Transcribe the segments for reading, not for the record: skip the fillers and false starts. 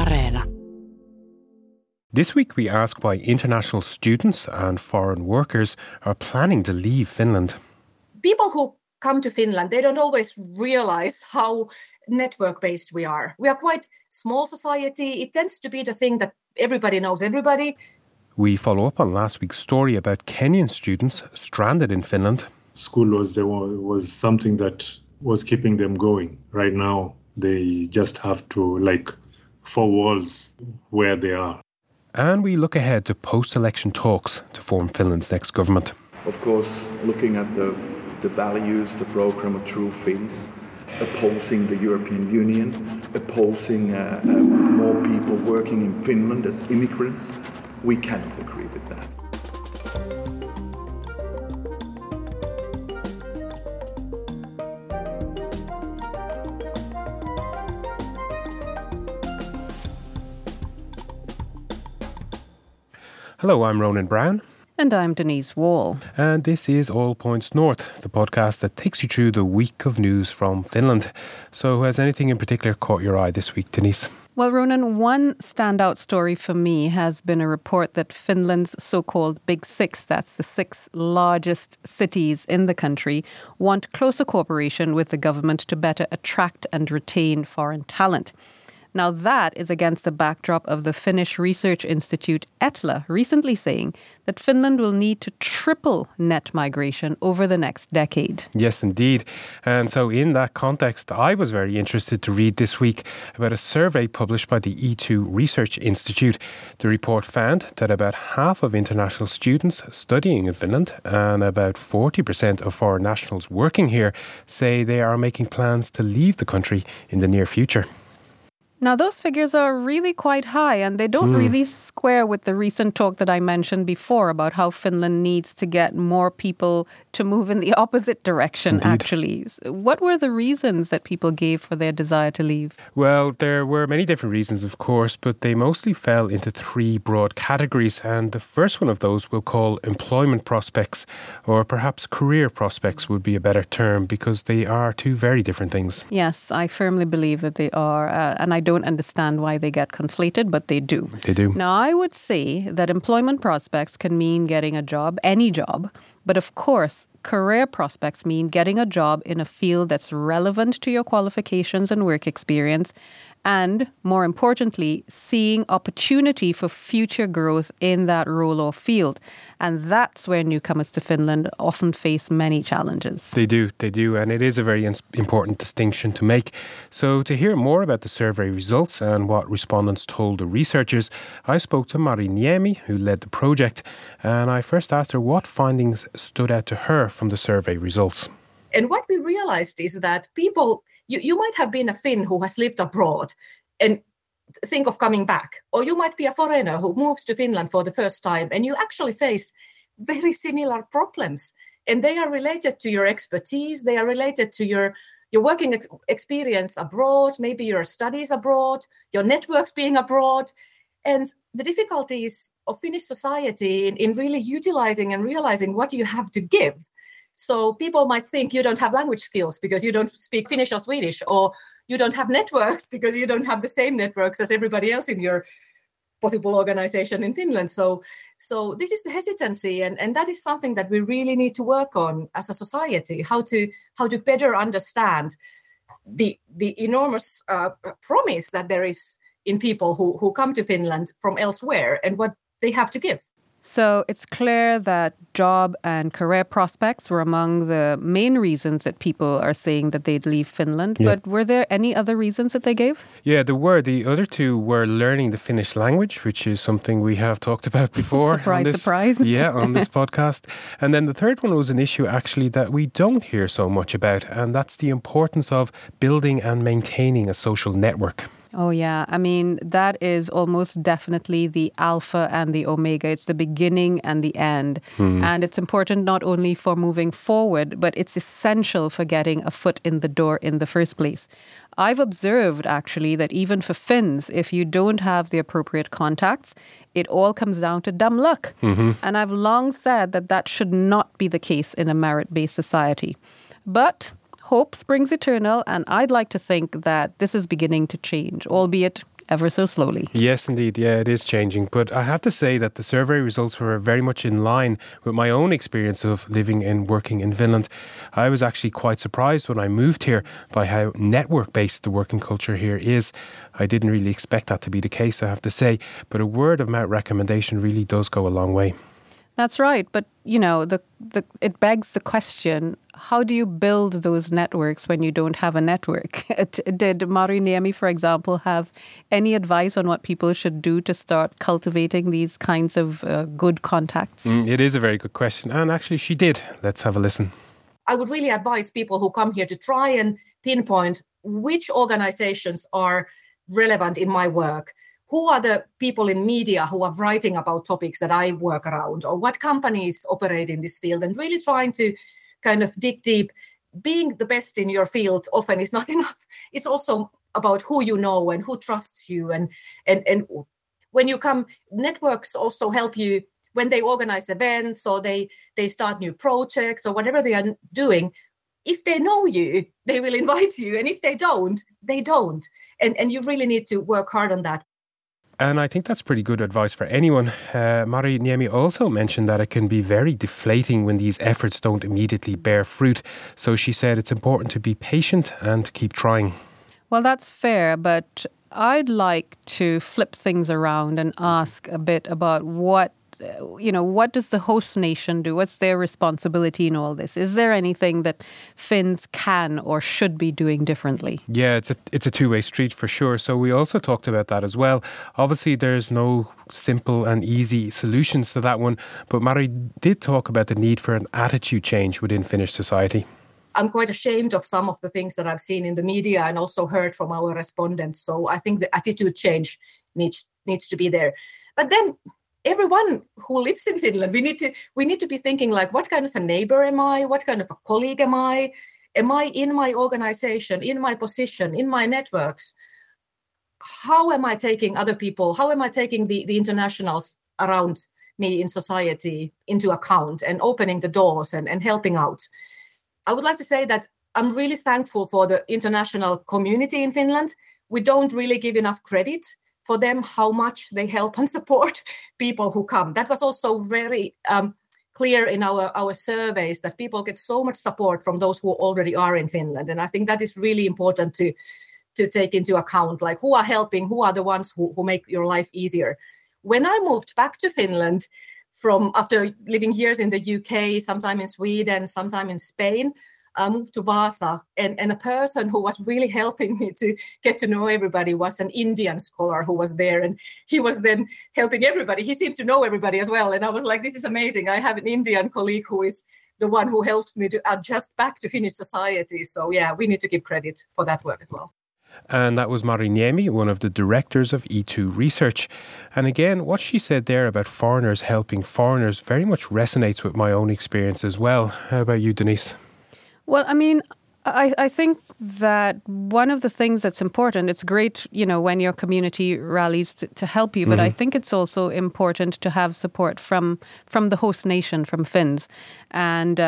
Areena. This week we ask why international students and foreign workers are planning to leave Finland. People who come to Finland, they don't always realize how network-based we are. We are quite small society. It tends to be the thing that everybody knows everybody. We follow up on last week's story about Kenyan students stranded in Finland. School was something that was keeping them going. Right now, they just have to, four walls where they are. And we look ahead to post-election talks to form Finland's next government. Of course, looking at the values, the programme of true Finns, opposing the European Union, opposing more people working in Finland as immigrants, we cannot agree with that. Hello, I'm Ronan Browne. And I'm Denise Wall. And this is All Points North, the podcast that takes you through the week of news from Finland. So has anything in particular caught your eye this week, Denise? Well, Ronan, one standout story for me has been a report that Finland's so-called Big Six, that's the six largest cities in the country, want closer cooperation with the government to better attract and retain foreign talent. Now, that is against the backdrop of the Finnish research institute ETLA recently saying that Finland will need to triple net migration over the next decade. Yes, indeed. And so in that context, I was very interested to read this week about a survey published by the E2 Research Institute. The report found that about half of international students studying in Finland and about 40% of foreign nationals working here say they are making plans to leave the country in the near future. Now, those figures are really quite high, and they don't really square with the recent talk that I mentioned before about how Finland needs to get more people to move in the opposite direction, Indeed. Actually. What were the reasons that people gave for their desire to leave? Well, there were many different reasons, of course, but they mostly fell into three broad categories. And the first one of those we'll call employment prospects, or perhaps career prospects would be a better term, because they are two very different things. Yes, I firmly believe that they are, and I don't understand why they get conflated, but they do. They do. Now, I would say that employment prospects can mean getting a job, any job. But of course, career prospects mean getting a job in a field that's relevant to your qualifications and work experience. And more importantly, seeing opportunity for future growth in that role or field. And that's where newcomers to Finland often face many challenges. They do. And it is a very important distinction to make. So to hear more about the survey results and what respondents told the researchers, I spoke to Mari Niemi, who led the project. And I first asked her what findings stood out to her from the survey results. And what we realized is that people, you might have been a Finn who has lived abroad and think of coming back. Or you might be a foreigner who moves to Finland for the first time and you actually face very similar problems. And they are related to your expertise. They are related to your working experience abroad, maybe your studies abroad, your networks being abroad. And the difficulties of Finnish society in really utilizing and realizing what you have to give. So people might think you don't have language skills because you don't speak Finnish or Swedish, or you don't have networks because you don't have the same networks as everybody else in your possible organization in Finland. So this is the hesitancy, and that is something that we really need to work on as a society, how to better understand the enormous promise that there is in people who come to Finland from elsewhere and what they have to give. So it's clear that job and career prospects were among the main reasons that people are saying that they'd leave Finland. Yeah. But were there any other reasons that they gave? Yeah, there were. The other two were learning the Finnish language, which is something we have talked about before. Surprise. Yeah, on this podcast. And then the third one was an issue actually that we don't hear so much about. And that's the importance of building and maintaining a social network. Oh, yeah. I mean, that is almost definitely the alpha and the omega. It's the beginning and the end. And it's important not only for moving forward, but it's essential for getting a foot in the door in the first place. I've observed, actually, that even for Finns, if you don't have the appropriate contacts, it all comes down to dumb luck. And I've long said that should not be the case in a merit-based society. But hope springs eternal, and I'd like to think that this is beginning to change, albeit ever so slowly. Yes, indeed. Yeah, it is changing. But I have to say that the survey results were very much in line with my own experience of living and working in Finland. I was actually quite surprised when I moved here by how network-based the working culture here is. I didn't really expect that to be the case, I have to say. But a word-of-mouth recommendation really does go a long way. That's right. But, you know, it begs the question, how do you build those networks when you don't have a network? Did Mari Niemi, for example, have any advice on what people should do to start cultivating these kinds of good contacts? It is a very good question. And actually, she did. Let's have a listen. I would really advise people who come here to try and pinpoint which organizations are relevant in my work. Who are the people in media who are writing about topics that I work around, or what companies operate in this field, and really trying to kind of dig deep. Being the best in your field often is not enough. It's also about who you know and who trusts you. And when you come, networks also help you when they organize events or they start new projects or whatever they are doing. If they know you, they will invite you. And if they don't, they don't. And you really need to work hard on that. And I think that's pretty good advice for anyone. Mari Niemi also mentioned that it can be very deflating when these efforts don't immediately bear fruit. So she said it's important to be patient and to keep trying. Well, that's fair, but I'd like to flip things around and ask a bit about what does the host nation do? What's their responsibility in all this? Is there anything that Finns can or should be doing differently? Yeah, it's a two-way street for sure. So we also talked about that as well. Obviously, there's no simple and easy solutions to that one. But Mari did talk about the need for an attitude change within Finnish society. I'm quite ashamed of some of the things that I've seen in the media and also heard from our respondents. So I think the attitude change needs to be there. But then everyone who lives in Finland, we need to be thinking like, what kind of a neighbor am I? What kind of a colleague am I? Am I in my organization, in my position, in my networks? How am I taking other people? How am I taking the internationals around me in society into account and opening the doors and helping out? I would like to say that I'm really thankful for the international community in Finland. We don't really give enough credit for them, how much they help and support people who come. That was also very clear in our surveys, that people get so much support from those who already are in Finland. And I think that is really important to take into account, like who are helping, who are the ones who make your life easier. When I moved back to Finland from after living years in the UK, sometime in Sweden, sometime in Spain, I moved to Vaasa, and a person who was really helping me to get to know everybody was an Indian scholar who was there, and he was then helping everybody. He seemed to know everybody as well, and I was like, this is amazing. I have an Indian colleague who is the one who helped me to adjust back to Finnish society. So yeah, we need to give credit for that work as well. And that was Mari Niemi, one of the directors of E2 Research. And again, what she said there about foreigners helping foreigners very much resonates with my own experience as well. How about you, Denise? Well, I mean, I think that one of the things that's important, it's great, you know, when your community rallies to help you, but I think it's also important to have support from the host nation, from Finns. And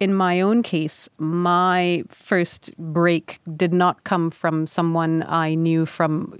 in my own case, my first break did not come from someone I knew from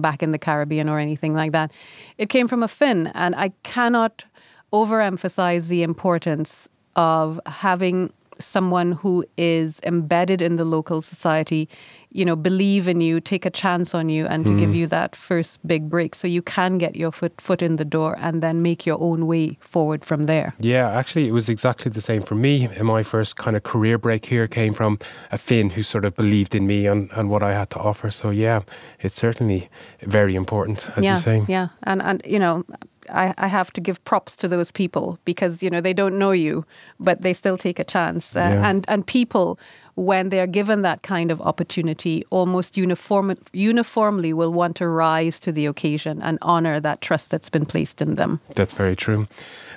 back in the Caribbean or anything like that. It came from a Finn, and I cannot overemphasize the importance of having someone who is embedded in the local society, you know, believe in you, take a chance on you, and to give you that first big break so you can get your foot in the door and then make your own way forward from there. Yeah, actually, it was exactly the same for me. And my first kind of career break here came from a Finn who sort of believed in me and what I had to offer. So yeah, it's certainly very important, as you're saying. Yeah, and you know, I have to give props to those people because, you know, they don't know you, but they still take a chance. And people, when they are given that kind of opportunity, almost uniformly will want to rise to the occasion and honor that trust that's been placed in them. That's very true.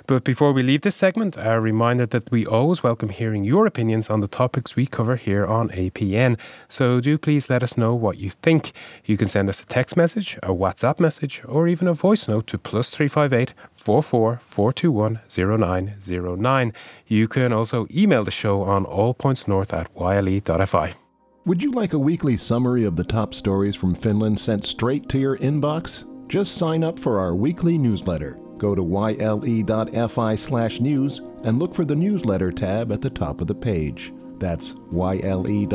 But before we leave this segment, a reminder that we always welcome hearing your opinions on the topics we cover here on APN. So do please let us know what you think. You can send us a text message, a WhatsApp message, or even a voice note to +358 44 421 0909. You can also email the show on allpointsnorth@yle.fi. Would you like a weekly summary of the top stories from Finland sent straight to your inbox? Just sign up for our weekly newsletter. Go to yle.fi/news and look for the newsletter tab at the top of the page. That's yle.fi/news.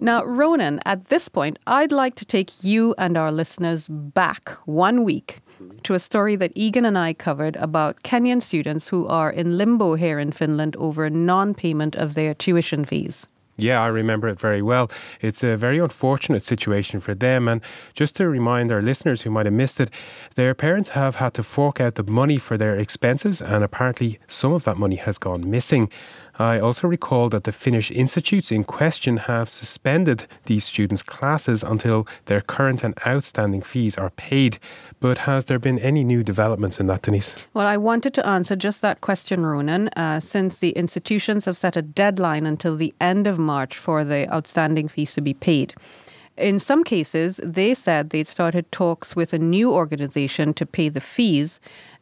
Now, Ronan, at this point, I'd like to take you and our listeners back 1 week to a story that Egan and I covered about Kenyan students who are in limbo here in Finland over non-payment of their tuition fees. Yeah, I remember it very well. It's a very unfortunate situation for them. And just to remind our listeners who might have missed it, their parents have had to fork out the money for their expenses, and apparently some of that money has gone missing. I also recall that the Finnish institutes in question have suspended these students' classes until their current and outstanding fees are paid. But has there been any new developments in that, Denise? Well, I wanted to answer just that question, Ronan, since the institutions have set a deadline until the end of March for the outstanding fees to be paid. In some cases, they said they'd started talks with a new organization to pay the fees.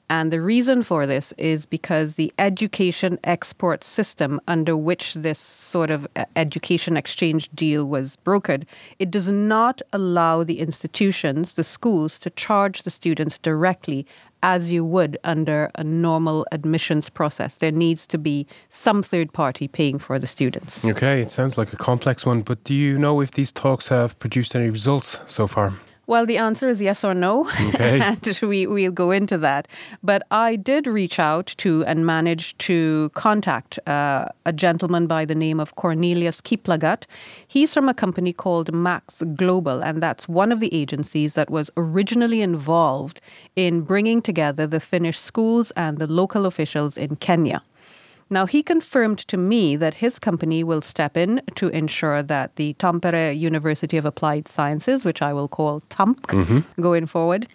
And the reason for this is because the education export system under which this sort of education exchange deal was brokered, it does not allow the institutions, the schools, to charge the students directly as you would under a normal admissions process. There needs to be some third party paying for the students. Okay, it sounds like a complex one, but do you know if these talks have produced any results so far? Well, the answer is yes or no, okay. And we'll go into that. But I did reach out to and managed to contact a gentleman by the name of Cornelius Kiplagat. He's from a company called Max Global, and that's one of the agencies that was originally involved in bringing together the Finnish schools and the local officials in Kenya. Now, he confirmed to me that his company will step in to ensure that the Tampere University of Applied Sciences, which I will call TAMK going forward,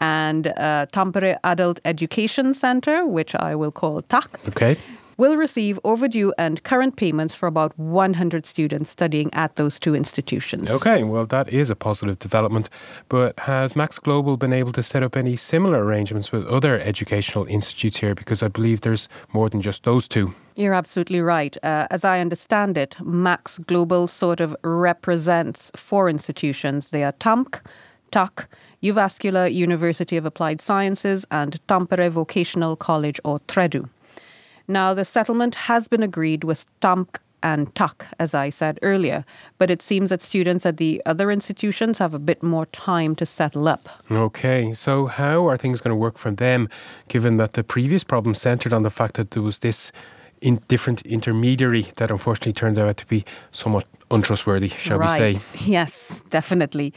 and Tampere Adult Education Center, which I will call TAK, will receive overdue and current payments for about 100 students studying at those two institutions. Okay, well, that is a positive development. But has Max Global been able to set up any similar arrangements with other educational institutes here? Because I believe there's more than just those two. You're absolutely right. As I understand it, Max Global sort of represents four institutions. They are TAMK, TAK, Jyväskylä University of Applied Sciences, and Tampere Vocational College, or TREDU. Now, the settlement has been agreed with TAMK and TAK, as I said earlier, but it seems that students at the other institutions have a bit more time to settle up. Okay, so how are things going to work from them, given that the previous problem centred on the fact that there was this different intermediary that unfortunately turned out to be somewhat untrustworthy, shall we say? Yes, definitely.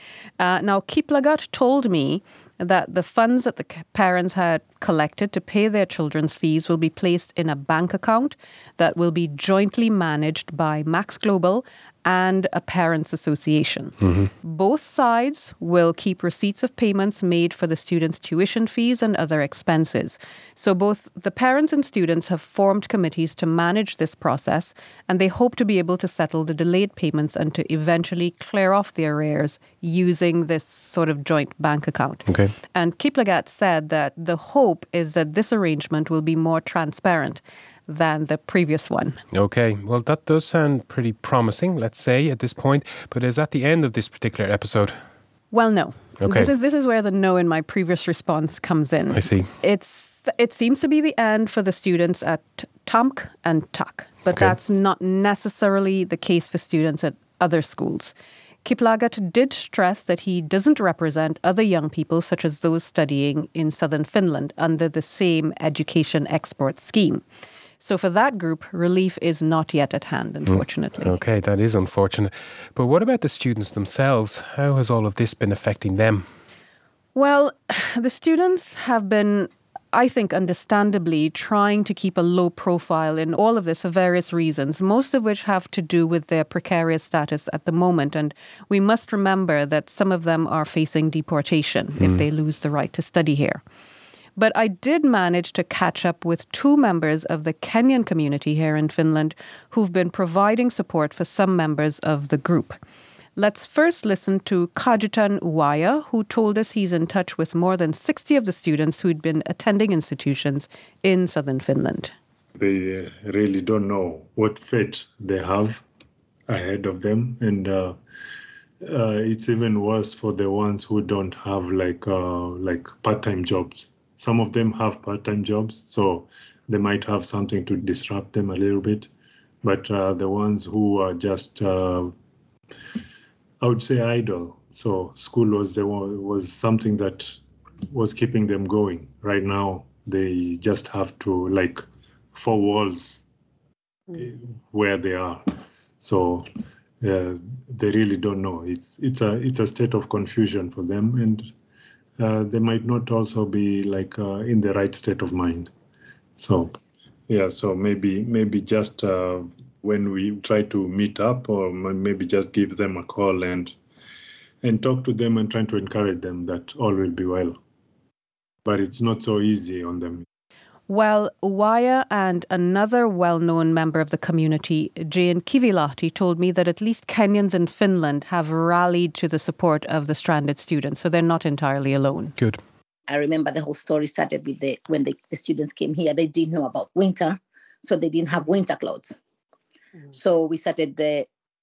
Now, Kiplagat told me that the funds that the parents had collected to pay their children's fees will be placed in a bank account that will be jointly managed by Max Global and a parents' association. Both sides will keep receipts of payments made for the students' tuition fees and other expenses. So both the parents and students have formed committees to manage this process, and they hope to be able to settle the delayed payments and to eventually clear off the arrears using this sort of joint bank account. Okay. And Kiplagat said that the hope is that this arrangement will be more transparent than the previous one. Okay, well, that does sound pretty promising, let's say, at this point. But is that the end of this particular episode? Well, no. Okay. This is where the no in my previous response comes in. I see. It seems to be the end for the students at TAMK and TAK, but that's not necessarily the case for students at other schools. Kiplagat did stress that he doesn't represent other young people such as those studying in southern Finland under the same education export scheme. So for that group, relief is not yet at hand, unfortunately. Okay, that is unfortunate. But what about the students themselves? How has all of this been affecting them? Well, the students have been, I think, understandably trying to keep a low profile in all of this for various reasons, most of which have to do with their precarious status at the moment. And we must remember that some of them are facing deportation if they lose the right to study here. But I did manage to catch up with two members of the Kenyan community here in Finland who've been providing support for some members of the group. Let's first listen to Kajetan Uwaya, who told us he's in touch with more than 60 of the students who'd been attending institutions in southern Finland. They really don't know what fate they have ahead of them, and it's even worse for the ones who don't have like part-time jobs. Some of them have part-time jobs, so they might have something to disrupt them a little bit. But the ones who are just, I would say, idle. So school was something that was keeping them going. Right now, they just have to like four walls where they are. So they really don't know. It's a state of confusion for them, and they might not also be like in the right state of mind. So. Yeah, so maybe just when we try to meet up, or maybe just give them a call and talk to them and try to encourage them that all will be well. But it's not so easy on them. Well, Uwaya and another well-known member of the community, Jane Kivilati, told me that at least Kenyans in Finland have rallied to the support of the stranded students, so they're not entirely alone. Good. I remember the whole story started with when the students came here. They didn't know about winter, so they didn't have winter clothes. Mm. So we started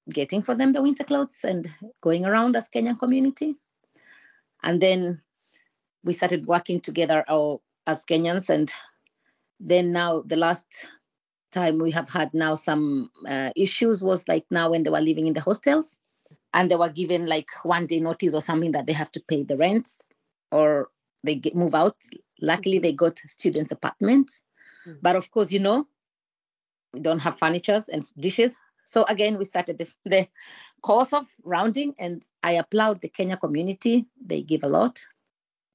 getting for them the winter clothes and going around as Kenyan community. And then we started working together as Kenyans. And then now the last time we have had now some issues was like now when they were living in the hostels and they were given like 1 day notice or something that they have to pay the rent or they move out. Luckily, they got students' apartments. Mm-hmm. But of course, you know, we don't have furniture and dishes. So again, we started the course of rounding, and I applaud the Kenya community. They give a lot.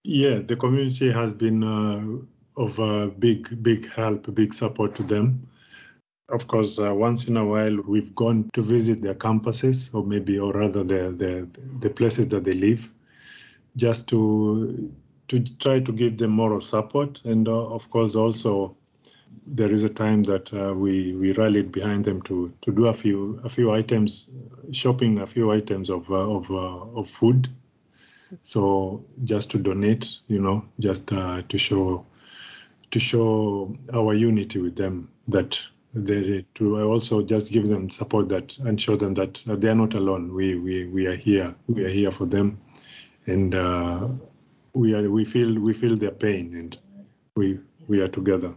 Yeah, the community has been of a big help, big support to them. Of course, once in a while, we've gone to visit their campuses, or rather the places that they live, just to try to give them moral support. And of course, also, there is a time that we rallied behind them to do a few items, shopping a few items of food. So just to donate, you know, just to show our unity with them, that they to also just give them support that and show them that they are not alone. We are here. We are here for them. And We feel their pain, and we are together.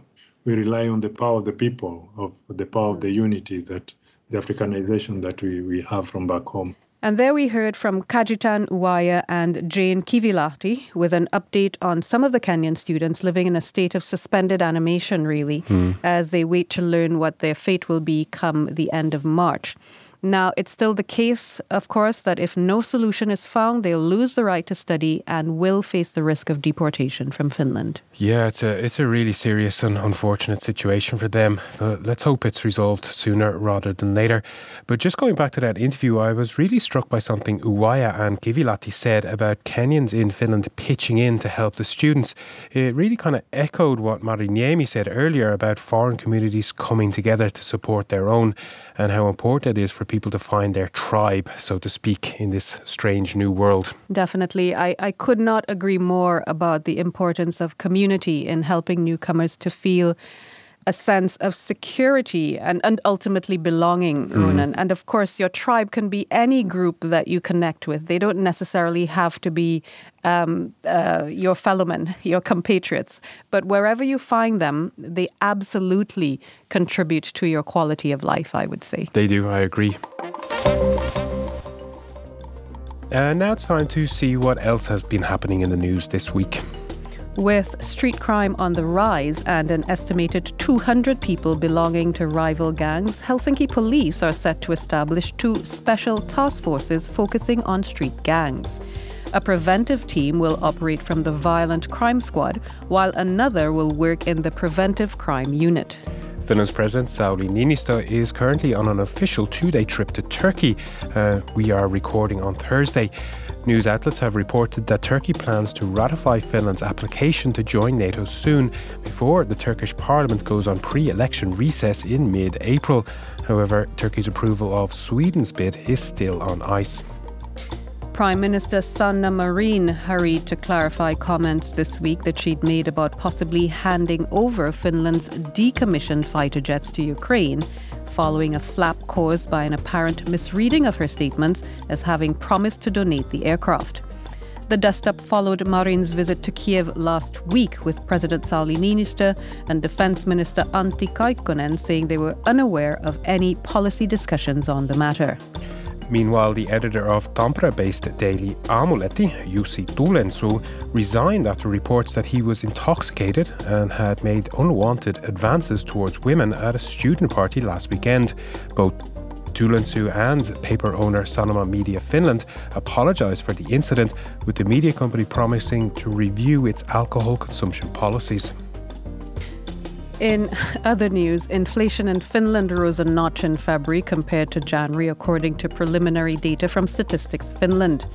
We rely on the power of the people, of the power of the unity, that the Africanization that we have from back home. And there we heard from Kajetan Uwaya and Jane Kivilati with an update on some of the Kenyan students living in a state of suspended animation, really, as they wait to learn what their fate will be come the end of March. Now, it's still the case, of course, that if no solution is found, they'll lose the right to study and will face the risk of deportation from Finland. Yeah, it's a really serious and unfortunate situation for them, but let's hope it's resolved sooner rather than later. But just going back to that interview, I was really struck by something Uwaya and Kivilati said about Kenyans in Finland pitching in to help the students. It really kind of echoed what Mari Niemi said earlier about foreign communities coming together to support their own, and how important it is for people to find their tribe, so to speak, in this strange new world. Definitely. I could not agree more about the importance of community in helping newcomers to feel a sense of security and ultimately belonging, Ronan. And of course, your tribe can be any group that you connect with. They don't necessarily have to be your fellowmen, your compatriots. But wherever you find them, they absolutely contribute to your quality of life, I would say. They do, I agree. And now it's time to see what else has been happening in the news this week. With street crime on the rise and an estimated 200 people belonging to rival gangs, Helsinki police are set to establish 2 special task forces focusing on street gangs. A preventive team will operate from the violent crime squad, while another will work in the preventive crime unit. Finland's President Sauli Niinistö is currently on an official 2-day trip to Turkey. We are recording on Thursday. News outlets have reported that Turkey plans to ratify Finland's application to join NATO soon, before the Turkish parliament goes on pre-election recess in mid-April. However, Turkey's approval of Sweden's bid is still on ice. Prime Minister Sanna Marin hurried to clarify comments this week that she'd made about possibly handing over Finland's decommissioned fighter jets to Ukraine, following a flap caused by an apparent misreading of her statements as having promised to donate the aircraft. The dust-up followed Marin's visit to Kiev last week, with President Sauli Niinistö and Defense Minister Antti Kaikkonen saying they were unaware of any policy discussions on the matter. Meanwhile, the editor of Tampere-based daily Amuletti, Jussi Tuulensuu, resigned after reports that he was intoxicated and had made unwanted advances towards women at a student party last weekend. Both Tuulensuu and paper owner Sanoma Media Finland apologized for the incident, with the media company promising to review its alcohol consumption policies. In other news, inflation in Finland rose a notch in February compared to January, according to preliminary data from Statistics Finland.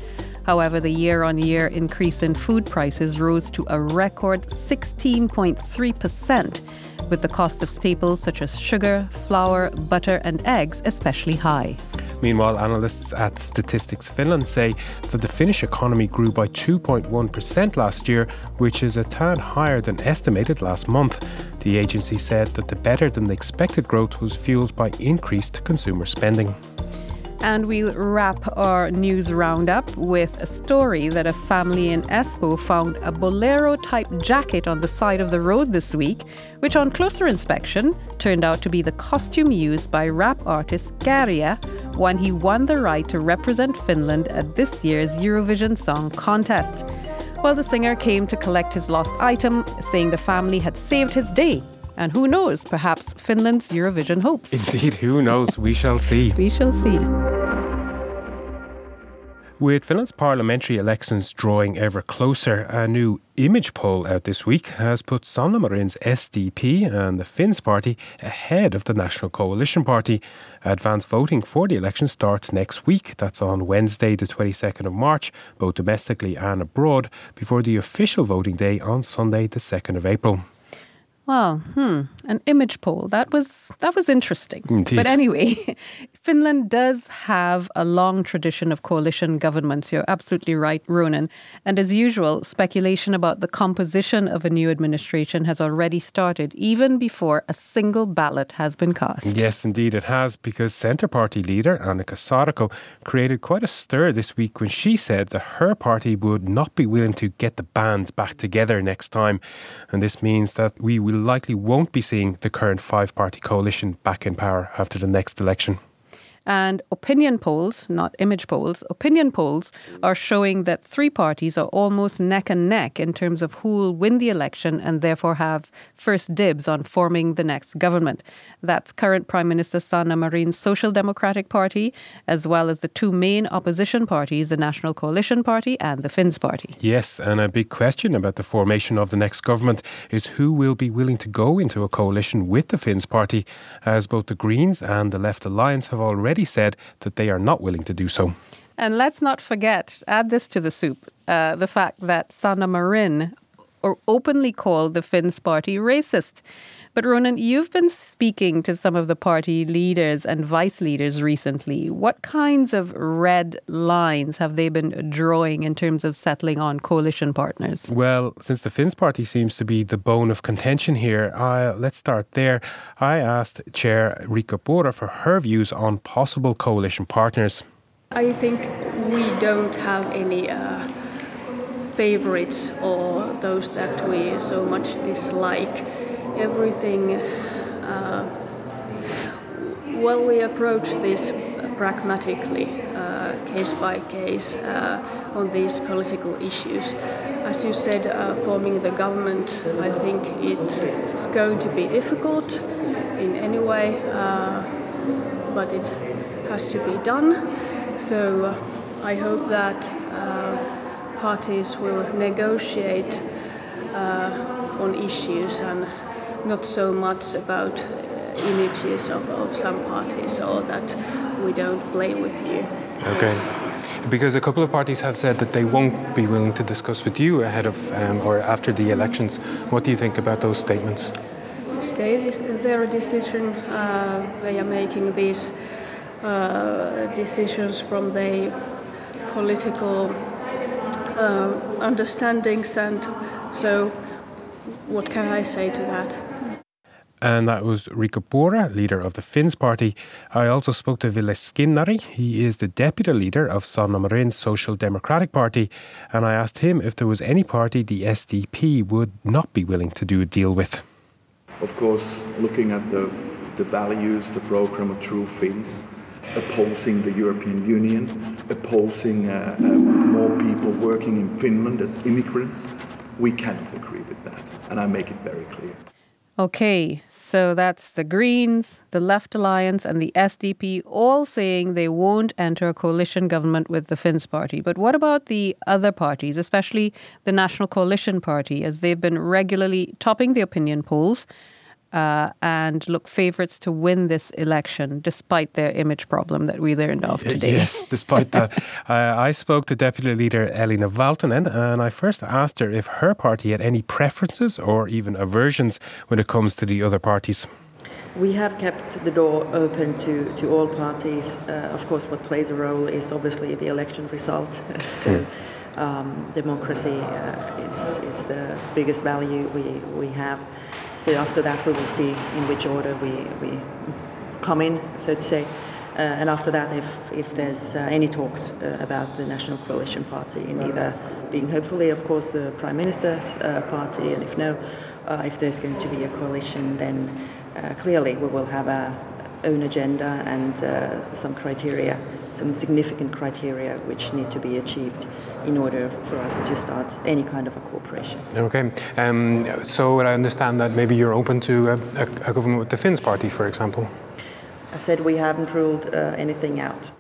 However, the year-on-year increase in food prices rose to a record 16.3%, with the cost of staples such as sugar, flour, butter and eggs especially high. Meanwhile, analysts at Statistics Finland say that the Finnish economy grew by 2.1% last year, which is a tad higher than estimated last month. The agency said that the better-than-expected growth was fueled by increased consumer spending. And we'll wrap our news roundup with a story that a family in Espoo found a bolero-type jacket on the side of the road this week, which on closer inspection turned out to be the costume used by rap artist Käärijä when he won the right to represent Finland at this year's Eurovision Song Contest. Well, the singer came to collect his lost item, saying the family had saved his day. And who knows, perhaps Finland's Eurovision hopes. Indeed, who knows? We shall see. We shall see. With Finland's parliamentary elections drawing ever closer, a new image poll out this week has put Sanna Marin's SDP and the Finns Party ahead of the National Coalition Party. Advance voting for the election starts next week. That's on Wednesday, the 22nd of March, both domestically and abroad, before the official voting day on Sunday, the 2nd of April. Well, an image poll. That was interesting. Indeed. But anyway, Finland does have a long tradition of coalition governments. You're absolutely right, Ronan. And as usual, speculation about the composition of a new administration has already started, even before a single ballot has been cast. Yes, indeed it has, because Centre Party leader Annika Saarikko created quite a stir this week when she said that her party would not be willing to get the band back together next time. And this means that we likely won't be seeing the current five-party coalition back in power after the next election. And opinion polls, not image polls, opinion polls are showing that three parties are almost neck and neck in terms of who will win the election and therefore have first dibs on forming the next government. That's current Prime Minister Sanna Marin's Social Democratic Party, as well as the two main opposition parties, the National Coalition Party and the Finns Party. Yes, and a big question about the formation of the next government is who will be willing to go into a coalition with the Finns Party, as both the Greens and the Left Alliance have already said that they are not willing to do so. And let's not forget, add this to the soup, the fact that Sanna Marin openly called the Finns Party racist. But Ronan, you've been speaking to some of the party leaders and vice leaders recently. What kinds of red lines have they been drawing in terms of settling on coalition partners? Well, since the Finns Party seems to be the bone of contention here, let's start there. I asked Chair Riikka Purra for her views on possible coalition partners. I think we don't have any favorites or those that we so much dislike. Everything, well, we approach this pragmatically, case by case, on these political issues. As you said, forming the government, I think it's going to be difficult in any way, but it has to be done. So I hope that parties will negotiate on issues and not so much about images of some parties or that we don't play with you. Okay, because a couple of parties have said that they won't be willing to discuss with you ahead of or after the elections. What do you think about those statements? It's their decision. They are making these decisions from their political understandings, and so what can I say to that? And that was Riikka Purra, leader of the Finns party. I also spoke to Ville Skinnari. He is the deputy leader of Sanna Marin's Social Democratic Party. And I asked him if there was any party the SDP would not be willing to do a deal with. Of course, looking at the values, the programme of True Finns, opposing the European Union, opposing more people working in Finland as immigrants, we cannot agree with that. And I make it very clear. Okay, so that's the Greens, the Left Alliance and the SDP all saying they won't enter a coalition government with the Finns party. But what about the other parties, especially the National Coalition Party, as they've been regularly topping the opinion polls and look favourites to win this election, despite their image problem that we're learned of today. Yes, despite that. I spoke to Deputy Leader Elina Valtonen, and I first asked her if her party had any preferences or even aversions when it comes to the other parties. We have kept the door open to all parties. Of course, what plays a role is obviously the election result. Democracy is the biggest value we have. So after that, we will see in which order we come in, so to say. And after that, if there's any talks about the National Coalition Party, in either being hopefully, of course, the Prime Minister's party, and if no, if there's going to be a coalition, then clearly we will have our own agenda and some criteria, some significant criteria which need to be achieved in order for us to start any kind of a cooperation. Okay, so I understand that maybe you're open to a government with the Finns party, for example. I said we haven't ruled anything out.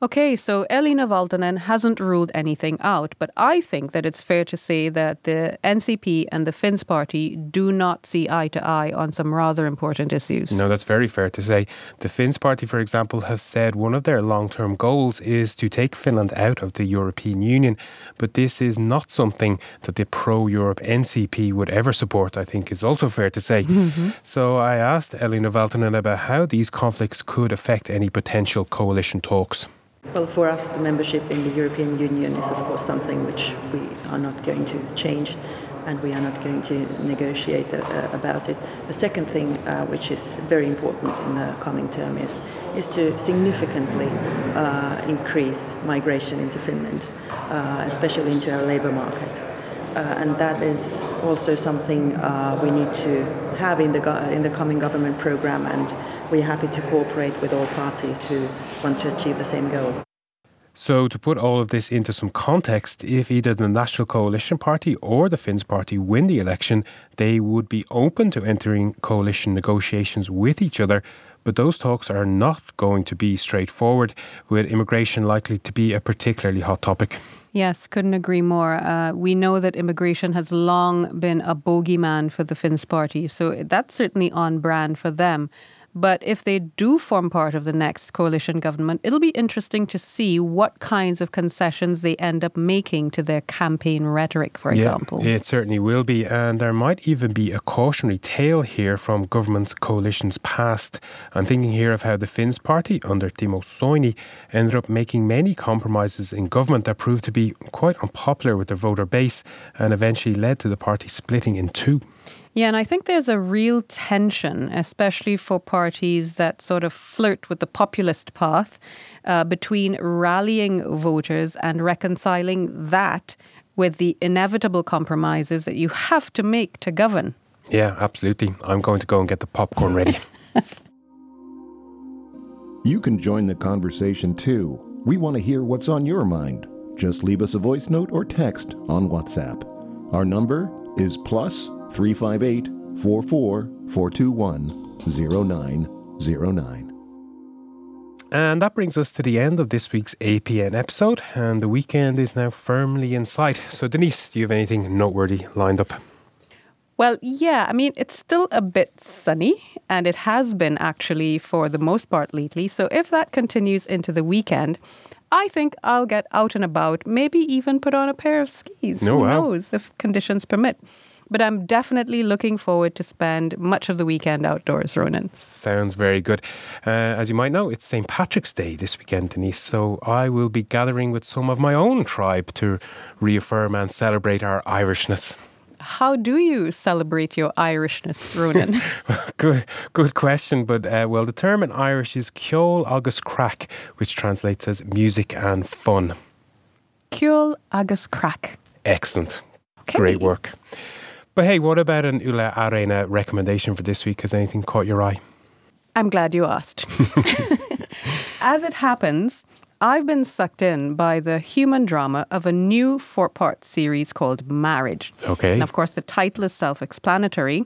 Okay, so Elina Valtonen hasn't ruled anything out, but I think that it's fair to say that the NCP and the Finns party do not see eye to eye on some rather important issues. No, that's very fair to say. The Finns party, for example, have said one of their long-term goals is to take Finland out of the European Union, but this is not something that the pro-Europe NCP would ever support, I think is also fair to say. Mm-hmm. So I asked Elina Valtonen about how these conflicts could affect any potential coalition talks. Well, for us, the membership in the European Union is, of course, something which we are not going to change, and we are not going to negotiate about it. The second thing, which is very important in the coming term, is to significantly increase migration into Finland, especially into our labour market. And that is also something we need to have in the coming government programme, and we're happy to cooperate with all parties who want to achieve the same goal. So to put all of this into some context, if either the National Coalition Party or the Finns party win the election, they would be open to entering coalition negotiations with each other. But those talks are not going to be straightforward, with immigration likely to be a particularly hot topic. Yes, couldn't agree more. We know that immigration has long been a bogeyman for the Finns party, so that's certainly on brand for them. But if they do form part of the next coalition government, it'll be interesting to see what kinds of concessions they end up making to their campaign rhetoric, for example. It certainly will be. And there might even be a cautionary tale here from governments' coalitions past. I'm thinking here of how the Finns party under Timo Soini ended up making many compromises in government that proved to be quite unpopular with their voter base and eventually led to the party splitting in two. Yeah, and I think there's a real tension, especially for parties that sort of flirt with the populist path, between rallying voters and reconciling that with the inevitable compromises that you have to make to govern. Yeah, absolutely. I'm going to go and get the popcorn ready. You can join the conversation too. We want to hear what's on your mind. Just leave us a voice note or text on WhatsApp. Our number is plus 358-44-421-0909. And that brings us to the end of this week's APN episode, and the weekend is now firmly in sight. So Denise, do you have anything noteworthy lined up? Well, yeah, I mean, it's still a bit sunny, and it has been actually for the most part lately. So if that continues into the weekend, I think I'll get out and about, maybe even put on a pair of skis. Who knows if conditions permit. But I'm definitely looking forward to spend much of the weekend outdoors, Ronan. Sounds very good. As you might know, it's St. Patrick's Day this weekend, Denise, so I will be gathering with some of my own tribe to reaffirm and celebrate our Irishness. How do you celebrate your Irishness, Ronan? Good question, but well, the term in Irish is Ceol agus Crack, which translates as music and fun. Ceol agus Crack. Excellent. Okay. Great work. But hey, what about an Yle Areena recommendation for this week? Has anything caught your eye? I'm glad you asked. As it happens, I've been sucked in by the human drama of a new 4-part series called Marriage. Okay. And of course, the title is self-explanatory,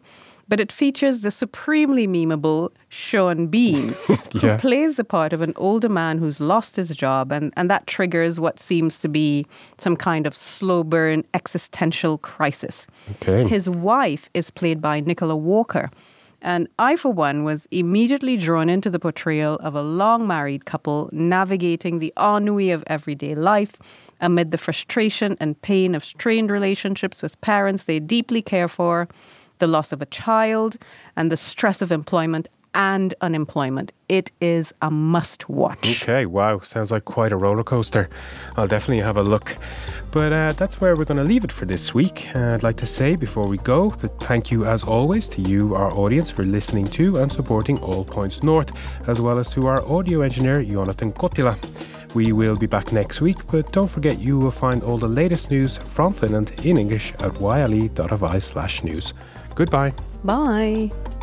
but it features the supremely memeable Sean Bean, who plays the part of an older man who's lost his job, and that triggers what seems to be some kind of slow burn existential crisis. Okay. His wife is played by Nicola Walker. And I, for one, was immediately drawn into the portrayal of a long-married couple navigating the ennui of everyday life amid the frustration and pain of strained relationships with parents they deeply care for, the loss of a child, and the stress of employment and unemployment. It is a must-watch. Okay, wow. Sounds like quite a roller coaster. I'll definitely have a look. But that's where we're going to leave it for this week. I'd like to say before we go that thank you, as always, to you, our audience, for listening to and supporting All Points North, as well as to our audio engineer, Joonatan Kotila. We will be back next week, but don't forget you will find all the latest news from Finland in English at yle.fi/news. Goodbye. Bye.